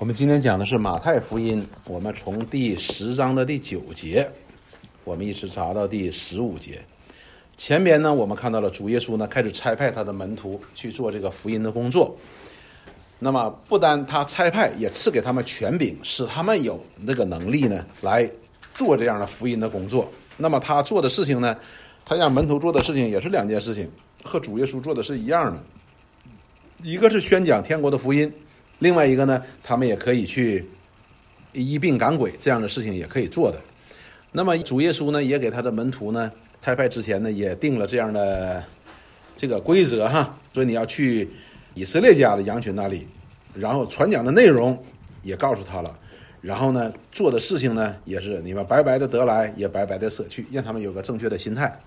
我们今天讲的是马太福音，我们从第10章的第9节，我们一直查到第15节。前边呢，我们看到了主耶稣呢开始差派他的门徒去做这个福音的工作。那么不单他差派，也赐给他们权柄，使他们有那个能力呢来做这样的福音的工作。那么他做的事情呢，他让门徒做的事情也是两件事情，和主耶稣做的是一样的，一个是宣讲天国的福音，另外一个呢，他们也可以去医病赶鬼，这样的事情也可以做的。那么主耶稣呢，也给他的门徒呢差派之前呢，也定了这样的这个规则哈，所以你要去以色列家的羊群那里，然后传讲的内容也告诉他了，然后呢做的事情呢也是你们白白的得来，也白白的舍去，让他们有个正确的心态。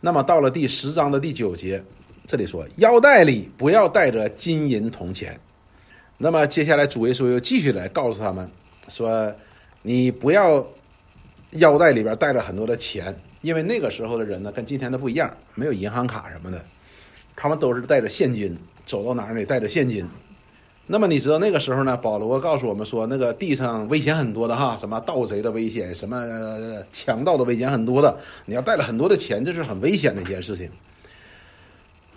那么到了第10章的第9节，这里说腰带里不要带着金银铜钱。那么接下来主耶稣又继续来告诉他们说，你不要腰带里边带着很多的钱，因为那个时候的人呢跟今天的不一样，没有银行卡什么的，他们都是带着现金，走到哪里带着现金。那么你知道那个时候呢，保罗告诉我们说，那个地上危险很多的哈，什么盗贼的危险，什么强盗的危险很多的，你要带了很多的钱，这是很危险的一件事情。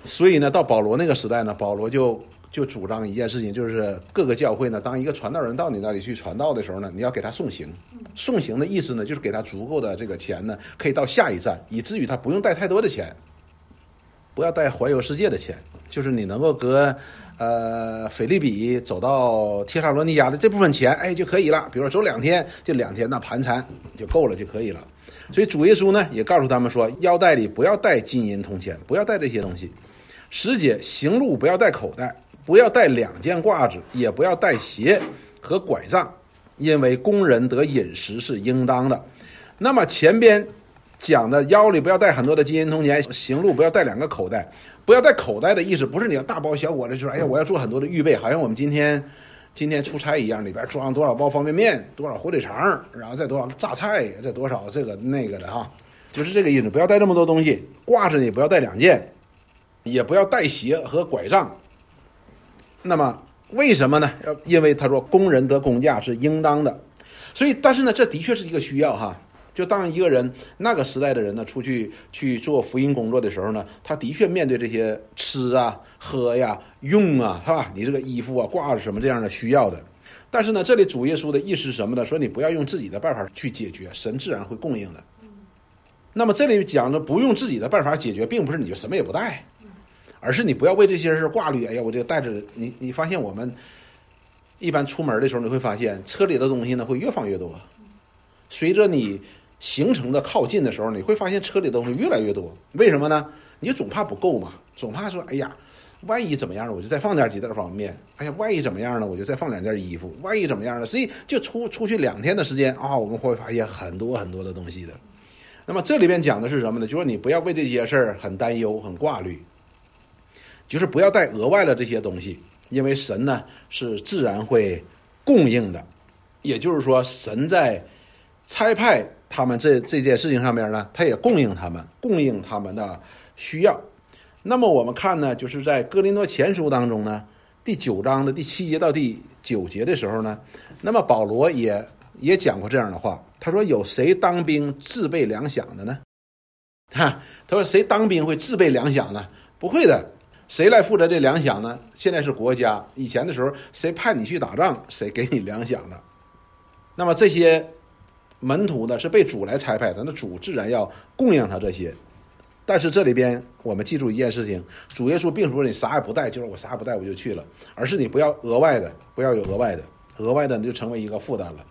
所以呢到保罗那个时代呢，保罗就主张一件事情，就是各个教会呢，当一个传道人到你那里去传道的时候呢，你要给他送行。送行的意思呢，就是给他足够的这个钱呢可以到下一站，以至于他不用带太多的钱，不要带环游世界的钱，就是你能够隔腓立比走到帖撒罗尼迦的这部分钱，哎就可以了。比如说走2天，就2天那盘缠就够了就可以了。所以主耶稣呢也告诉他们说，腰带里不要带金银铜钱，不要带这些东西。10节，行路不要带口袋，不要带2件褂子，也不要带鞋和拐杖，因为工人得饮食是应当的。那么前边讲的腰里不要带很多的金银铜钱，行路不要带2个口袋。不要带口袋的意思不是你要大包小裹的，就是哎呀我要做很多的预备，好像我们今天出差一样，里边装多少包方便面，多少火腿肠，然后再多少榨菜，再多少这个那个的哈，就是这个意思。不要带这么多东西，褂子也不要带2件，也不要带鞋和拐杖。那么为什么呢？因为他说工人得工价是应当的。所以但是呢这的确是一个需要哈，就当一个人那个时代的人呢出去做福音工作的时候呢，他的确面对这些吃啊喝呀用啊是吧，你这个衣服啊挂着什么这样的需要的。但是呢这里主耶稣的意思是什么呢？说你不要用自己的办法去解决，神自然会供应的。那么这里讲的不用自己的办法解决，并不是你就什么也不带，而是你不要为这些事挂虑。哎呀我就带着你发现我们一般出门的时候，你会发现车里的东西呢会越放越多，随着你行程的靠近的时候，你会发现车里东西越来越多。为什么呢？你总怕不够嘛，总怕说哎呀万一怎么样了我就再放点几袋方便面，哎呀万一怎么样了我就再放2件衣服，万一怎么样了，所以就出去2天的时间啊，我们会发现很多很多的东西的。那么这里边讲的是什么呢？就是你不要为这些事儿很担忧很挂虑，就是不要带额外的这些东西，因为神呢是自然会供应的。也就是说神在差派他们这件事情上面呢，他也供应他们的需要。那么我们看呢，就是在哥林多前书当中呢，第9章的第7节到第9节的时候呢，那么保罗也讲过这样的话，他说有谁当兵自备粮饷的呢？他说谁当兵会自备粮饷呢？不会的。谁来负责这粮饷呢？现在是国家，以前的时候谁派你去打仗，谁给你粮饷的。那么这些门徒呢是被主来差派的，那主自然要供应他这些。但是这里边我们记住一件事情，主耶稣并不是说你啥也不带，就是我啥也不带我就去了，而是你不要额外的你就成为一个负担了。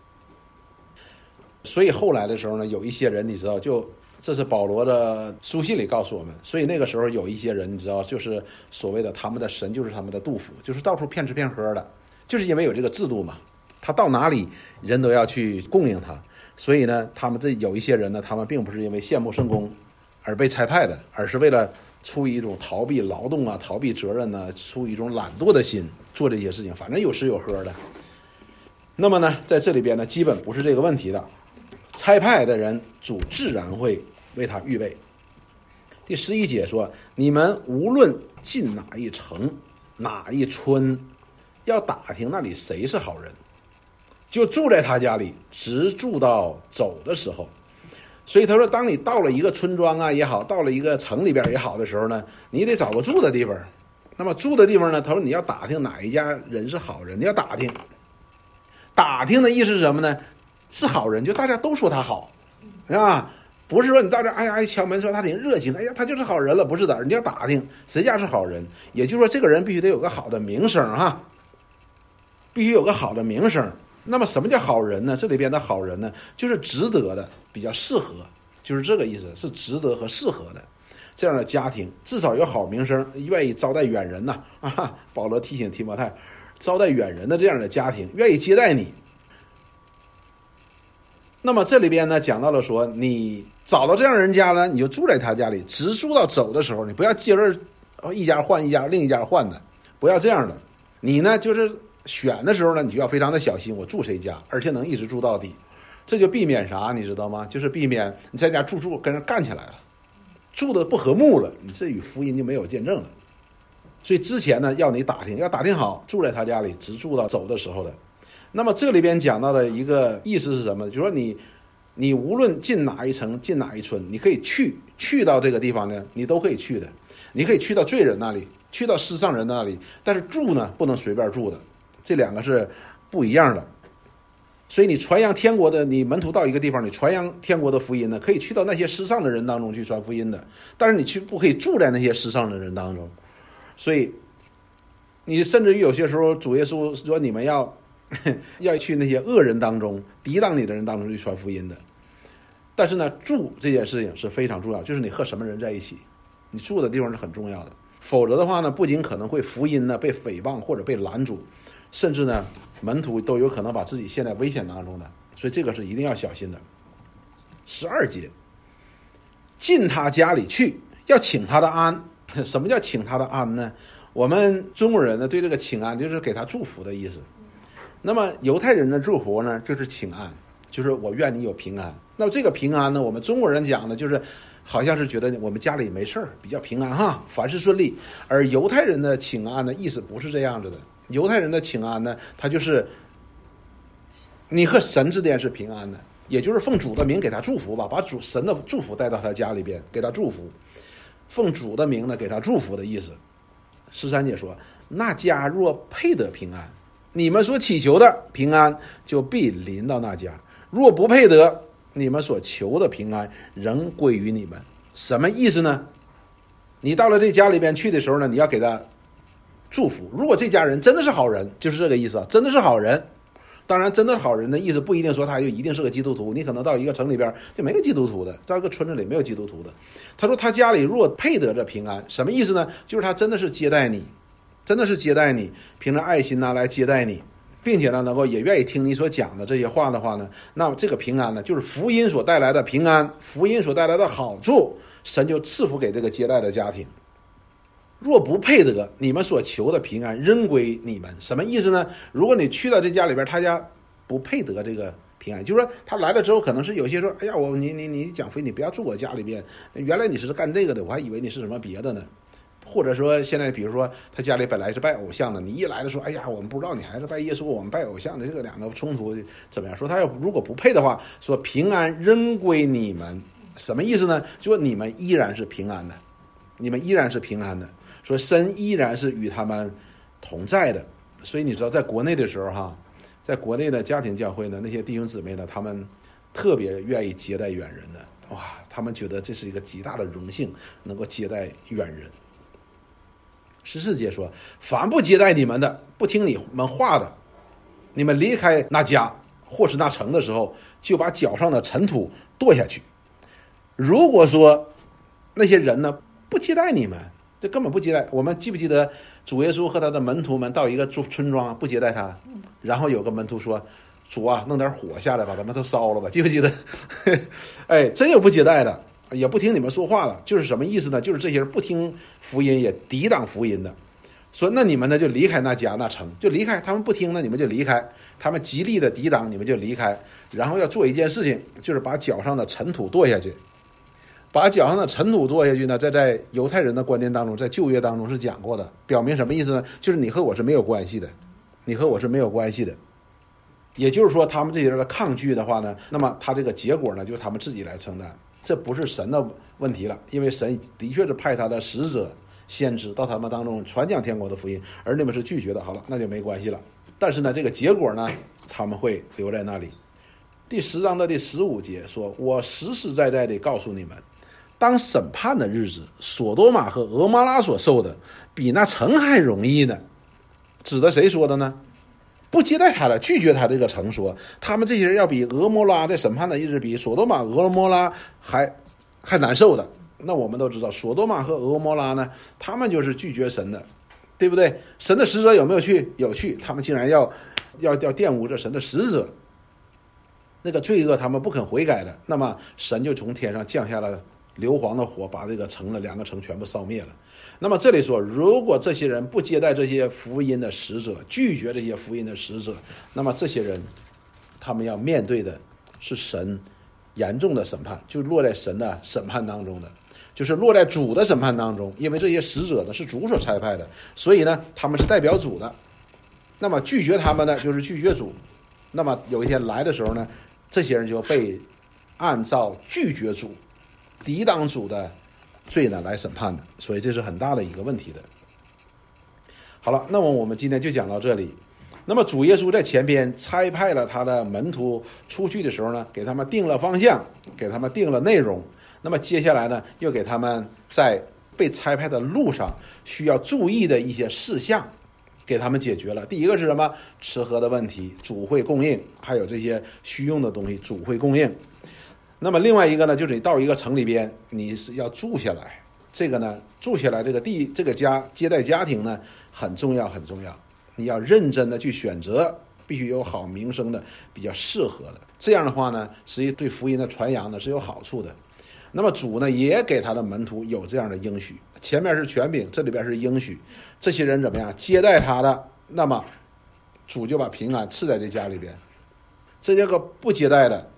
所以后来的时候呢，有一些人你知道，就这是保罗的书信里告诉我们，所以那个时候有一些人你知道，就是所谓的他们的神就是他们的杜甫，就是到处骗吃骗喝的，就是因为有这个制度嘛，他到哪里人都要去供应他。所以呢他们这有一些人呢，他们并不是因为羡慕圣功而被差派的，而是为了出于一种逃避劳动啊逃避责任啊，出于一种懒惰的心做这些事情，反正有吃有喝的。那么呢在这里边呢基本不是这个问题的，差派的人主自然会为他预备。第11节说，你们无论进哪一城哪一村，要打听那里谁是好人，就住在他家里，直住到走的时候。所以他说，当你到了一个村庄啊也好，到了一个城里边也好的时候呢，你得找个住的地方。那么住的地方呢，他说你要打听哪一家人是好人，你要打听。打听的意思是什么呢？是好人，就大家都说他好，是吧？不是说你到这，哎呀，一敲门说他挺热情，哎呀，他就是好人了，不是的，你要打听谁家是好人，也就是说这个人必须得有个好的名声哈，必须有个好的名声。那么什么叫好人呢？这里边的好人呢，就是值得的，比较适合，就是这个意思，是值得和适合的这样的家庭，至少有好名声，愿意招待远人呐。保罗提醒提摩太，招待远人的这样的家庭，愿意接待你。那么这里边呢讲到了说，你找到这样人家呢，你就住在他家里，直住到走的时候，你不要接着一家换一家，另一家换的，不要这样的。你呢就是选的时候呢，你就要非常的小心，我住谁家，而且能一直住到底。这就避免啥你知道吗？就是避免你在家住跟人干起来了，住的不和睦了，你这与福音就没有见证了。所以之前呢要你打听，要打听好，住在他家里，直住到走的时候的。那么这里边讲到的一个意思是什么？就是说你无论进哪一城，进哪一村，你可以去到这个地方呢，你都可以去的。你可以去到罪人那里，去到世上人那里，但是住呢不能随便住的，这两个是不一样的。所以你传扬天国的，你门徒到一个地方，你传扬天国的福音呢，可以去到那些世上的人当中去传福音的，但是你去不可以住在那些世上的人当中。所以你甚至于有些时候主耶稣说你们要去那些恶人当中，抵挡你的人当中去传福音的。但是呢，住这件事情是非常重要，就是你和什么人在一起，你住的地方是很重要的。否则的话呢，不仅可能会福音呢被诽谤或者被拦阻，甚至呢门徒都有可能把自己陷在危险当中的。所以这个是一定要小心的。12节，进他家里去，要请他的安。什么叫请他的安呢？我们中国人呢对这个请安就是给他祝福的意思。那么犹太人的祝福呢就是请安，就是我愿你有平安。那么这个平安呢，我们中国人讲的就是好像是觉得我们家里没事儿，比较平安哈，凡事顺利。而犹太人的请安的意思不是这样子的，犹太人的请安呢，他就是你和神之间是平安的，也就是奉主的名给他祝福吧，把神的祝福带到他家里边给他祝福，奉主的名呢给他祝福的意思。13节说，那家若配得平安，你们所祈求的平安就必临到那家；若不配得，你们所求的平安仍归于你们。什么意思呢？你到了这家里边去的时候呢，你要给他祝福。如果这家人真的是好人，就是这个意思啊，真的是好人。当然，真的好人的意思不一定说他就一定是个基督徒，你可能到一个城里边就没有基督徒的，到一个村子里没有基督徒的。他说他家里若配得着平安，什么意思呢？就是他真的是接待你，真的是接待你，凭着爱心呢来接待你，并且呢能够也愿意听你所讲的这些话的话呢，那么这个平安呢就是福音所带来的平安，福音所带来的好处，神就赐福给这个接待的家庭。若不配得，你们所求的平安仍归你们。什么意思呢？如果你去到这家里边，他家不配得这个平安，就是说他来了之后，可能是有些说，哎呀，你讲福音，你不要住我家里边，原来你是干这个的，我还以为你是什么别的呢。或者说现在比如说他家里本来是拜偶像的，你一来的说，哎呀，我们不知道你还是拜耶稣，我们拜偶像的，这个两个冲突怎么样？说他要如果不配的话，说平安仍归你们。什么意思呢？就说你们依然是平安的，你们依然是平安的，说神依然是与他们同在的。所以你知道在国内的时候哈，在国内的家庭教会呢，那些弟兄姊妹呢，他们特别愿意接待远人的，哇，他们觉得这是一个极大的荣幸，能够接待远人。14节说，凡不接待你们的，不听你们话的，你们离开那家或是那城的时候，就把脚上的尘土跺下去。如果说那些人呢不接待你们，这根本不接待。我们记不记得主耶稣和他的门徒们到一个村庄不接待他，然后有个门徒说，主啊，弄点火下来把咱们都烧了吧，记不记得？哎，真有不接待的，也不听你们说话了。就是什么意思呢？就是这些人不听福音，也抵挡福音的。说那你们呢就离开那家那城，就离开，他们不听呢你们就离开，他们极力的抵挡你们就离开，然后要做一件事情，就是把脚上的尘土跺下去。把脚上的尘土跺下去呢，在犹太人的观念当中，在旧约当中是讲过的，表明什么意思呢？就是你和我是没有关系的，你和我是没有关系的。也就是说他们这些人的抗拒的话呢，那么他这个结果呢就他们自己来承担，这不是神的问题了，因为神的确是派他的使者先知到他们当中传讲天国的福音，而你们是拒绝的，好了，那就没关系了。但是呢这个结果呢他们会留在那里。第10章的第15节说，我实实在在地告诉你们，当审判的日子，索多玛和俄摩拉所受的比那城还容易呢。指的谁说的呢？不接待他的拒绝他这个城说，他们这些人要比俄摩拉在审判的日子比索多玛俄摩拉还难受的。那我们都知道索多玛和俄摩拉呢，他们就是拒绝神的，对不对？神的使者有没有去？有去，他们竟然要玷污着神的使者，那个罪恶他们不肯悔改的，那么神就从天上降下了硫磺的火，把这个城的两个城全部烧灭了。那么这里说，如果这些人不接待这些福音的使者，拒绝这些福音的使者，那么这些人他们要面对的是神严重的审判，就落在神的审判当中的，就是落在主的审判当中，因为这些使者呢是主所差派的，所以呢他们是代表主的。那么拒绝他们呢就是拒绝主，那么有一天来的时候呢，这些人就被按照拒绝主抵挡主的罪呢来审判的，所以这是很大的一个问题的。好了，那么我们今天就讲到这里。那么主耶稣在前边差派了他的门徒出去的时候呢，给他们定了方向，给他们定了内容，那么接下来呢又给他们在被差派的路上需要注意的一些事项给他们解决了。第一个是什么？吃喝的问题，主会供应，还有这些需用的东西，主会供应。那么另外一个呢，就是你到一个城里边，你是要住下来，这个呢住下来，这个家接待家庭呢很重要很重要，你要认真的去选择，必须有好名声的，比较适合的，这样的话呢实际对福音的传扬呢是有好处的。那么主呢也给他的门徒有这样的应许，前面是权柄，这里边是应许，这些人怎么样接待他的，那么主就把平安赐在这家里边，这些个不接待的，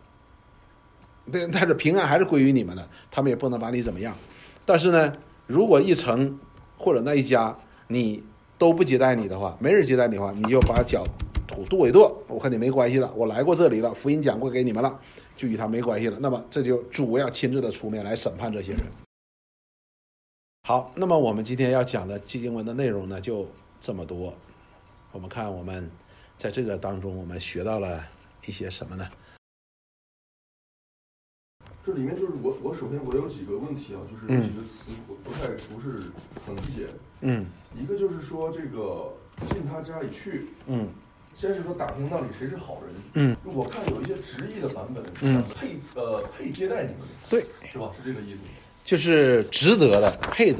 但是平安还是归于你们的，他们也不能把你怎么样。但是呢如果一城或者那一家你都不接待你的话，没人接待你的话，你就把脚土跺一跺，我看你没关系了，我来过这里了，福音讲过给你们了，就与他没关系了，那么这就主要亲自的出面来审判这些人。好，那么我们今天要讲的经文的内容呢就这么多。我们看我们在这个当中我们学到了一些什么呢？这里面就是我首先我有几个问题啊，就是几个词我不是很理解。一个就是说这个进他家里去，先是说打听到底谁是好人，我看有一些直译的版本，配接待你们，对，是吧？是这个意思，就是值得的、配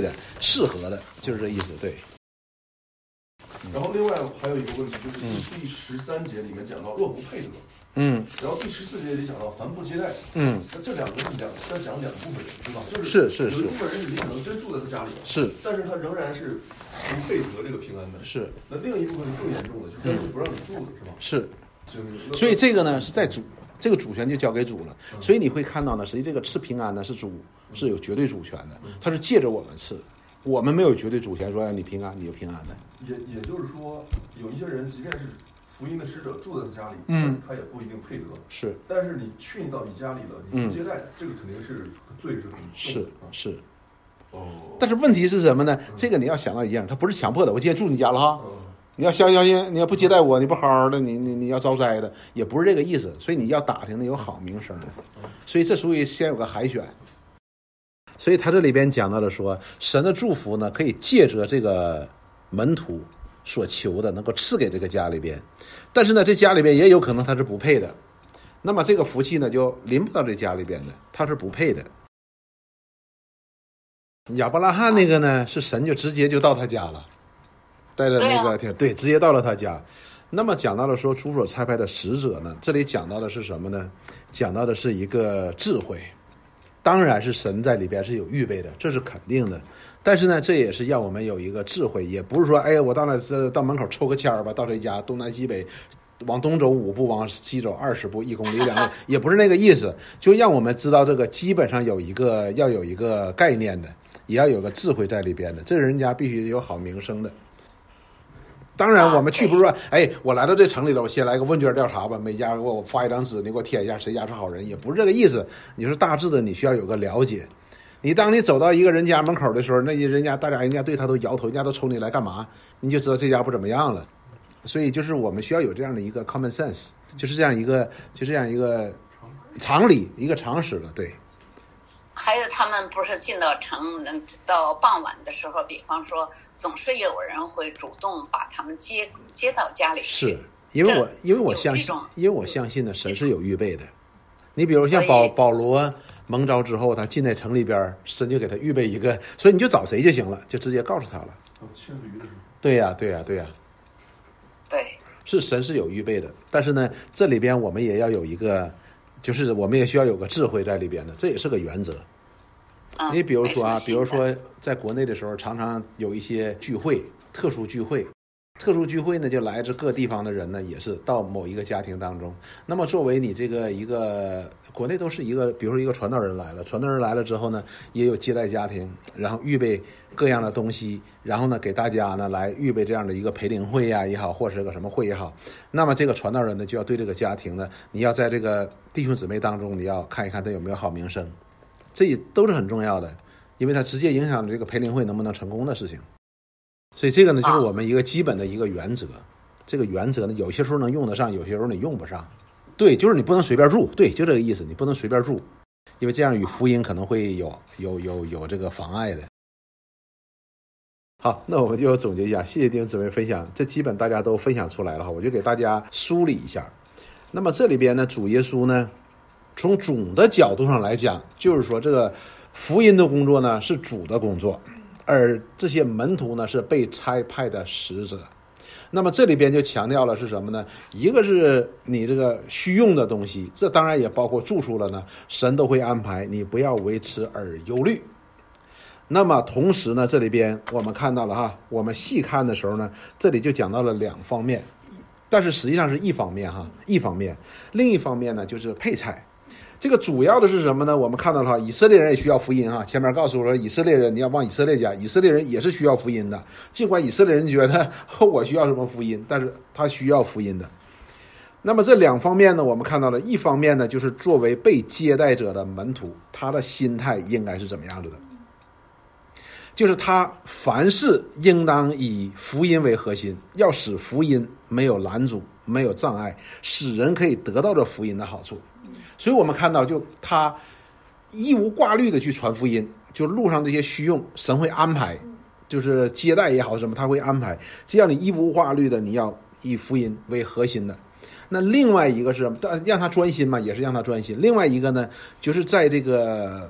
的、适合的，就是这意思，对。然后另外还有一个问题就是第13节里面讲到若不配得，然后第14节里讲到凡不接待，那这两个是在讲两部分人，对吧？就是有一部分人你可能真住在他家里，是，但是他仍然是不配得这个平安的，是。那另一部分更严重的就是不让你住的，是吧？是。所以这个呢是在主，这个主权就交给主了。所以你会看到呢，实际这个赐平安呢是主是有绝对主权的，他是借着我们赐。我们没有绝对主权说让你平安你就平安的，也就是说有一些人即便是福音的使者住在家里，他也不一定配得，是。但是你去到你家里了，你接待，这个肯定是罪是很重的，是。但是问题是什么呢？这个你要想到一样，他不是强迫的，我今天住你家了哈，你要相信，你要不接待我，你不好好的，你要遭灾的，也不是这个意思。所以你要打听的有好名声，所以这属于先有个海选。所以他这里边讲到了说，神的祝福呢可以借着这个门徒所求的能够赐给这个家里边，但是呢这家里边也有可能他是不配的，那么这个福气呢就临不到这家里边的，他是不配的。亚伯拉罕那个呢是神就直接就到他家了，带着那个对，直接到了他家。那么讲到了说主所差派的使者呢，这里讲到的是什么呢？讲到的是一个智慧，当然是神在里边是有预备的，这是肯定的。但是呢这也是要我们有一个智慧，也不是说哎我到门口抽个签儿吧，到这家东南西北往东走5步往西走20步1公里2公里，也不是那个意思，就让我们知道这个基本上要有一个概念的，也要有个智慧在里边的，这人家必须有好名声的。当然我们去不是说，哎，我来到这城里头，我先来个问卷调查吧，每家给我发一张纸，你给我贴一下谁家是好人，也不是这个意思。你说大致的你需要有个了解。你当你走到一个人家门口的时候，那些人家大家人家对他都摇头，人家都冲你来干嘛，你就知道这家不怎么样了。所以就是我们需要有这样的一个 common sense， 就这样一个常理，一个常识了。对，还有他们不是进到城到傍晚的时候，比方说总是有人会主动把他们接到家里去，是因为我相信呢，神是有预备的。你比如像保罗蒙召之后，他进在城里边，神就给他预备一个，所以你就找谁就行了，就直接告诉他了。对，是神是有预备的，但是呢，这里边我们也要有一个，就是我们也需要有个智慧在里边的，这也是个原则。你比如说啊，比如说在国内的时候，常常有一些聚会，特殊聚会呢，就来自各地方的人呢，也是到某一个家庭当中。那么作为你这个一个国内都是一个，比如说一个传道人来了之后呢，也有接待家庭，然后预备各样的东西，然后呢给大家呢来预备这样的一个培灵会呀也好，或是个什么会也好。那么这个传道人呢，就要对这个家庭呢，你要在这个弟兄姊妹当中，你要看一看他有没有好名声，这也都是很重要的，因为它直接影响这个培灵会能不能成功的事情。所以这个呢，就是我们一个基本的一个原则。这个原则呢，有些时候能用得上，有些时候你用不上。对，就是你不能随便住，对，就这个意思，你不能随便住，因为这样与福音可能会有这个妨碍的。好，那我们就总结一下，谢谢弟兄姊妹分享，这基本大家都分享出来了哈，我就给大家梳理一下。那么这里边呢，主耶稣呢，从主的角度上来讲，就是说这个福音的工作呢是主的工作。而这些门徒呢是被差派的使者。那么这里边就强调了是什么呢？一个是你这个需用的东西，这当然也包括住处了呢，神都会安排，你不要为此而忧虑。那么同时呢，这里边我们看到了哈，我们细看的时候呢，这里就讲到了两方面，但是实际上是一方面哈，一方面，另一方面呢就是配菜。这个主要的是什么呢？我们看到了以色列人也需要福音啊。前面告诉我说，以色列人你要往以色列家，以色列人也是需要福音的。尽管以色列人觉得我需要什么福音，但是他需要福音的。那么这两方面呢，我们看到了，一方面呢，就是作为被接待者的门徒，他的心态应该是怎么样子的？就是他凡事应当以福音为核心，要使福音没有拦阻，没有障碍，使人可以得到这福音的好处。所以我们看到，就他一无挂虑的去传福音，就路上这些需用，神会安排，就是接待也好什么，他会安排。只要你一无挂虑的，你要以福音为核心的。那另外一个是让他专心嘛，也是让他专心。另外一个呢，就是在这个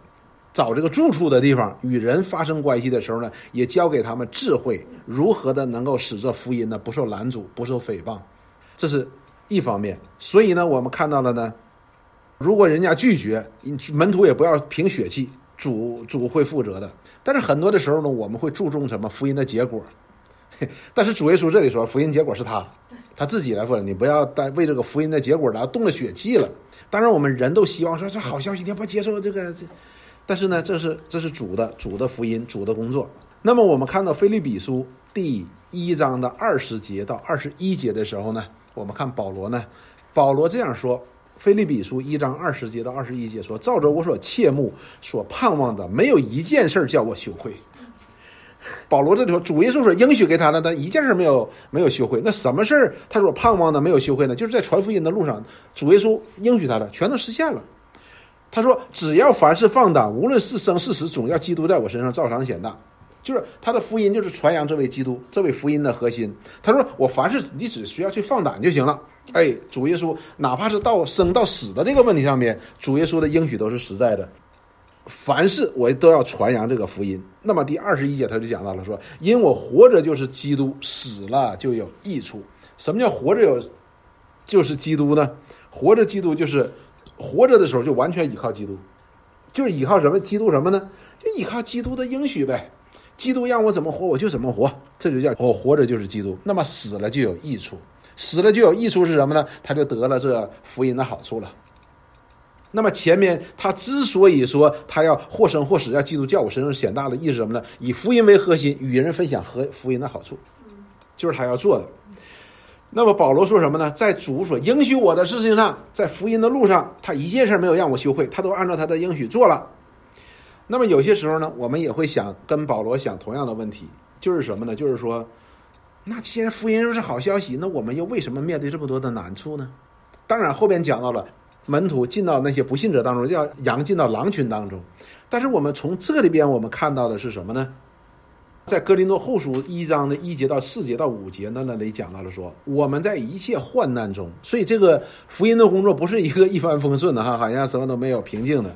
找这个住处的地方与人发生关系的时候呢，也教给他们智慧，如何的能够使这福音呢不受拦阻，不受诽谤。这是一方面。所以呢，我们看到了呢，如果人家拒绝，门徒也不要凭血气，主会负责的。但是很多的时候呢，我们会注重什么福音的结果，但是主耶稣这里说福音结果是他自己来负责，你不要为这个福音的结果然后动了血气了。当然我们人都希望说这好消息你要不接受这个，但是呢这是主的福音，主的工作。那么我们看到腓立比书第一章的20节到21节的时候呢，我们看保罗这样说，腓立比书1章20节到21节说，照着我所切慕所盼望的，没有一件事叫我羞愧。保罗这里说，主耶稣所应许给他的，但一件事没有羞愧。那什么事他所盼望的没有羞愧呢？就是在传福音的路上，主耶稣应许他的全都实现了。他说，只要凡事放胆，无论是生是死，总要基督在我身上照常显大。就是他的福音就是传扬这位基督，这位福音的核心。他说，我凡事你只需要去放胆就行了。哎，主耶稣哪怕是到生到死的这个问题上面，主耶稣的应许都是实在的，凡事我都要传扬这个福音。那么第21节他就讲到了，说因我活着就是基督，死了就有益处。什么叫活着就是基督呢？活着基督就是活着的时候就完全依靠基督，就是依靠什么基督什么呢？就依靠基督的应许呗，基督让我怎么活我就怎么活，这就叫我活着就是基督。那么死了就有益处，死了就有益处是什么呢？他就得了这福音的好处了。那么前面他之所以说他要或生或死，要基督教我身上显大的意思是什么呢？以福音为核心，与人分享和福音的好处，就是他要做的。那么保罗说什么呢？在主所应许我的事情上，在福音的路上，他一件事没有让我羞愧，他都按照他的应许做了。那么有些时候呢，我们也会想跟保罗想同样的问题，就是什么呢？就是说，那既然福音又是好消息，那我们又为什么面对这么多的难处呢？当然后边讲到了门徒进到那些不信者当中，要羊进到狼群当中。但是我们从这里边我们看到的是什么呢？在哥林多后书1章1节到4节到5节呢，那里讲到了说，我们在一切患难中。所以这个福音的工作不是一个一帆风顺的哈，好像什么都没有平静的，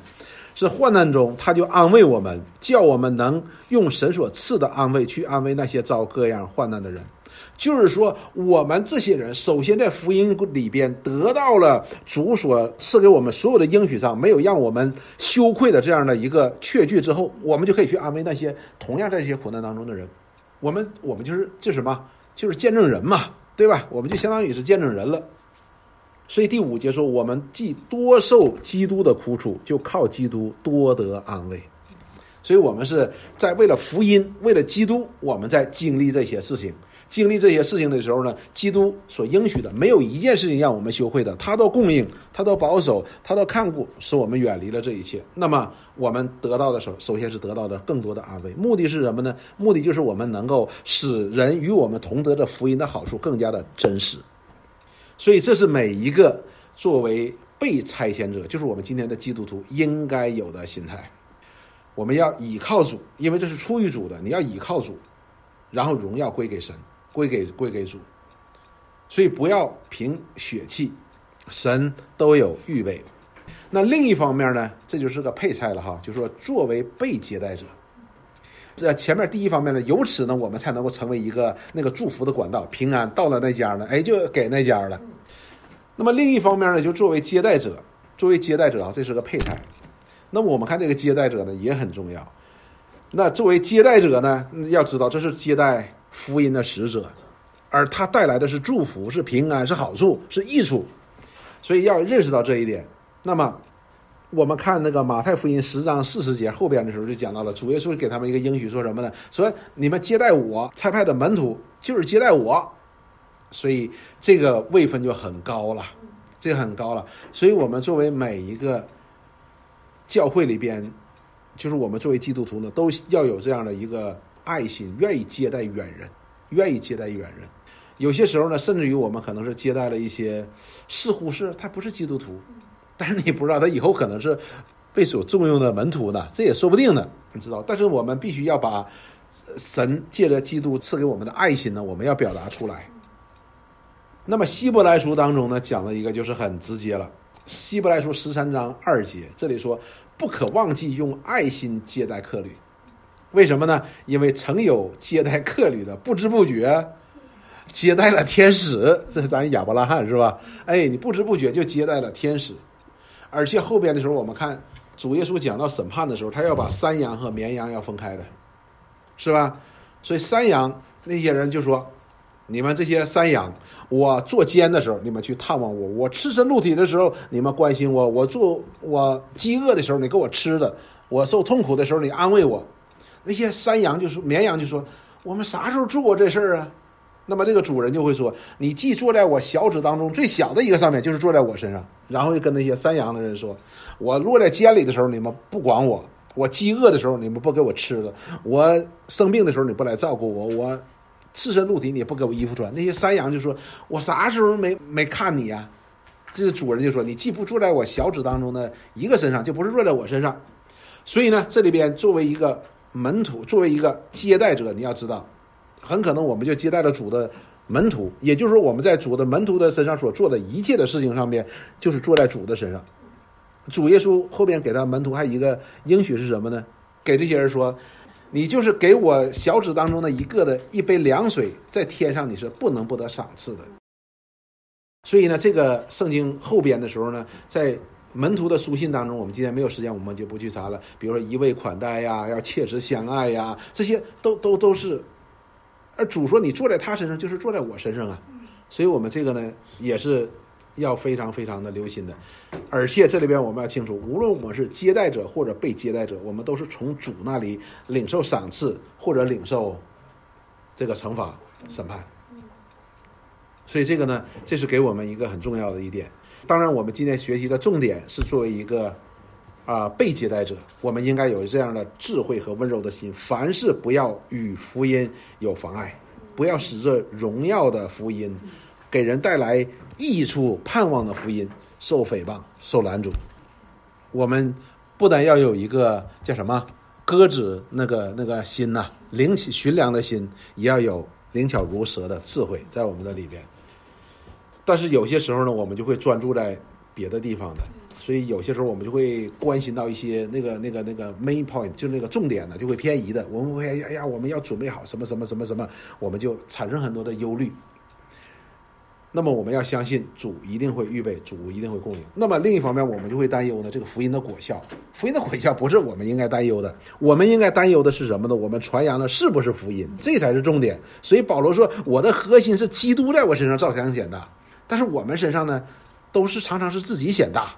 是患难中他就安慰我们，叫我们能用神所赐的安慰去安慰那些遭各样患难的人。就是说，我们这些人首先在福音里边得到了主所赐给我们所有的应许上没有让我们羞愧的这样的一个确据之后，我们就可以去安慰那些同样在这些苦难当中的人。我们就是什么？就是见证人嘛，对吧？我们就相当于是见证人了。所以第5节说，我们既多受基督的苦楚，就靠基督多得安慰。所以我们是在为了福音，为了基督，我们在经历这些事情。经历这些事情的时候呢，基督所应许的没有一件事情让我们羞愧的，他都供应，他都保守，他都看顾，使我们远离了这一切。那么我们得到的时候，首先是得到的更多的安慰。目的是什么呢？目的就是我们能够使人与我们同得的福音的好处更加的真实。所以这是每一个作为被差遣者，就是我们今天的基督徒应该有的心态。我们要倚靠主，因为这是出于主的，你要倚靠主，然后荣耀归给神，归给主。所以不要凭血气，神都有预备。那另一方面呢，这就是个配菜了哈，就是说作为被接待者。这前面第一方面呢，由此呢我们才能够成为一个那个祝福的管道，平安到了那家呢，哎，就给那家了。那么另一方面呢，就作为接待者啊，这是个配菜。那么我们看这个接待者呢也很重要。那作为接待者呢，要知道这是接待福音的使者，而他带来的是祝福，是平安，是好处，是益处。所以要认识到这一点。那么我们看那个马太福音10章40节后边的时候，就讲到了主耶稣给他们一个应许，说什么呢？说你们接待我差派的门徒，就是接待我。所以这个位分就很高了，这个很高了。所以我们作为每一个教会里边，就是我们作为基督徒呢，都要有这样的一个爱心，愿意接待远人，愿意接待远人。有些时候呢，甚至于我们可能是接待了一些，似乎是他不是基督徒，但是你不知道他以后可能是被所重用的门徒呢，这也说不定呢，你知道。但是我们必须要把神借着基督赐给我们的爱心呢，我们要表达出来。那么希伯来书当中呢，讲了一个就是很直接了。希伯来书13章2节，这里说，不可忘记用爱心接待客旅。为什么呢？因为曾有接待客旅的，不知不觉接待了天使。这是咱亚伯拉罕是吧？哎，你不知不觉就接待了天使。而且后边的时候，我们看主耶稣讲到审判的时候，他要把山羊和绵羊要分开的，是吧？所以山羊那些人就说，你们这些山羊，我坐监的时候你们去探望我，我赤身露体的时候你们关心我，我饥饿的时候你给我吃的，我受痛苦的时候你安慰我。那些山羊就说，绵羊就说，我们啥时候做过这事儿啊？那么这个主人就会说，你既坐在我小指当中最小的一个上面，就是坐在我身上。然后就跟那些山羊的人说，我落在监里的时候你们不管我，我饥饿的时候你们不给我吃的，我生病的时候你不来照顾我，我赤身露体你也不给我衣服穿。那些山羊就说，我啥时候没看你啊？这主人就说，你既不坐在我小指当中的一个身上，就不是坐在我身上。所以呢，这里边作为一个门徒，作为一个接待者，你要知道，很可能我们就接待了主的门徒，也就是说我们在主的门徒的身上所做的一切的事情上面，就是坐在主的身上。主耶稣后面给他门徒还有一个应许是什么呢？给这些人说，你就是给我小指当中的一个的一杯凉水，在天上你是不能不得赏赐的。所以呢，这个圣经后边的时候呢，在门徒的书信当中，我们今天没有时间，我们就不去查了。比如说一味款待呀，要切实相爱呀，这些都是。而主说，你坐在他身上就是坐在我身上啊。所以我们这个呢，也是要非常非常的留心的。而且这里边我们要清楚，无论我们是接待者或者被接待者，我们都是从主那里领受赏赐，或者领受这个惩罚审判。所以这个呢，这是给我们一个很重要的一点。当然我们今天学习的重点是作为一个被接待者，我们应该有这样的智慧和温柔的心，凡事不要与福音有妨碍，不要使这荣耀的福音，给人带来益处盼望的福音受诽谤受拦阻。我们不但要有一个叫什么鸽子那个心呐，灵寻良的心，也要有灵巧如蛇的智慧在我们的里边。但是有些时候呢，我们就会专注在别的地方的，所以有些时候我们就会关心到一些那个 main point， 就是那个重点呢，就会偏移的。我们会哎呀，我们要准备好什么什么什么什么，我们就产生很多的忧虑。那么我们要相信主一定会预备，主一定会供应。那么另一方面，我们就会担忧呢，这个福音的果效，福音的果效不是我们应该担忧的。我们应该担忧的是什么呢？我们传扬的是不是福音，这才是重点。所以保罗说，我的核心是基督在我身上照常显大，但是我们身上呢，都是常常是自己显大。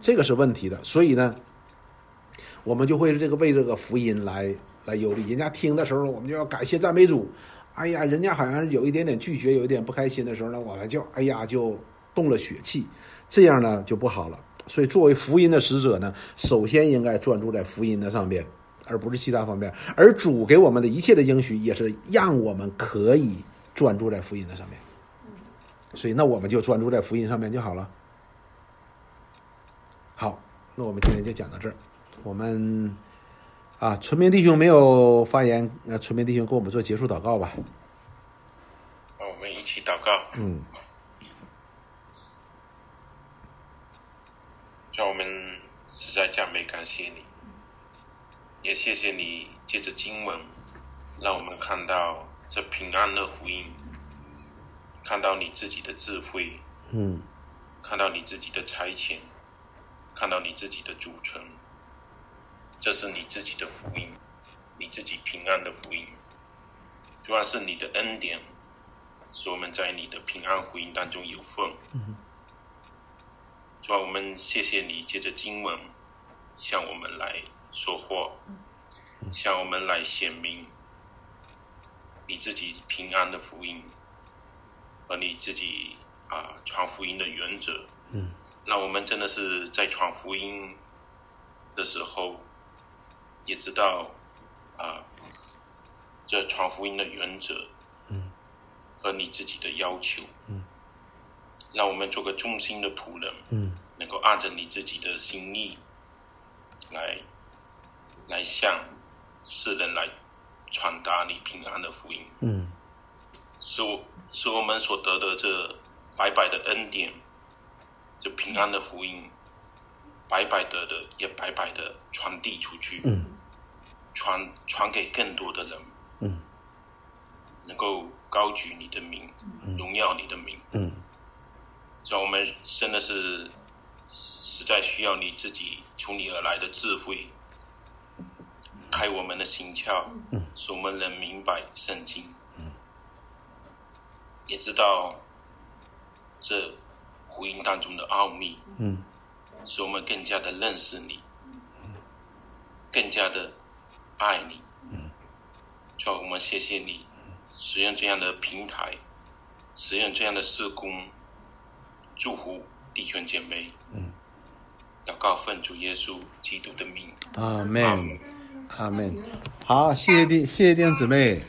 这个是问题的，所以呢，我们就会为这个福音来忧虑。人家听的时候，我们就要感谢赞美主。哎呀，人家好像有一点点拒绝，有一点不开心的时候呢，我们就哎呀就动了血气，这样呢就不好了。所以作为福音的使者呢，首先应该专注在福音的上面，而不是其他方面。而主给我们的一切的应许，也是让我们可以专注在福音的上面。所以那我们就专注在福音上面就好了。好，那我们今天就讲到这儿。我们纯明弟兄没有发言，纯明弟兄跟我们做结束祷告吧。我们一起祷告。主，我们实在赞美感谢你，也谢谢你借着经文让我们看到这平安的福音，看到你自己的智慧，看到你自己的差遣，看到你自己的主权，这是你自己的福音，你自己平安的福音。主要是你的恩典，使我们在你的平安福音当中有份。主要我们谢谢你借着经文向我们来说话，向我们来显明你自己平安的福音和你自己传福音的原则。那我们真的是在传福音的时候也知道这传福音的原则和你自己的要求，让我们做个忠心的仆人，能够按着你自己的心意来向世人来传达你平安的福音。是我们所得的这白白的恩典，这平安的福音白白得的也白白的传递出去，传给更多的人，能够高举你的名，荣耀你的名。所以我们真的是实在需要你自己从你而来的智慧开我们的心窍，使我们能明白圣经，也知道这福音当中的奥秘，使我们更加的认识你，更加的爱你。主啊，我们谢谢你使用这样的平台，使用这样的事工，祝福弟兄姐妹。祷告奉主耶稣基督的名，阿们。好，谢谢弟兄姊妹。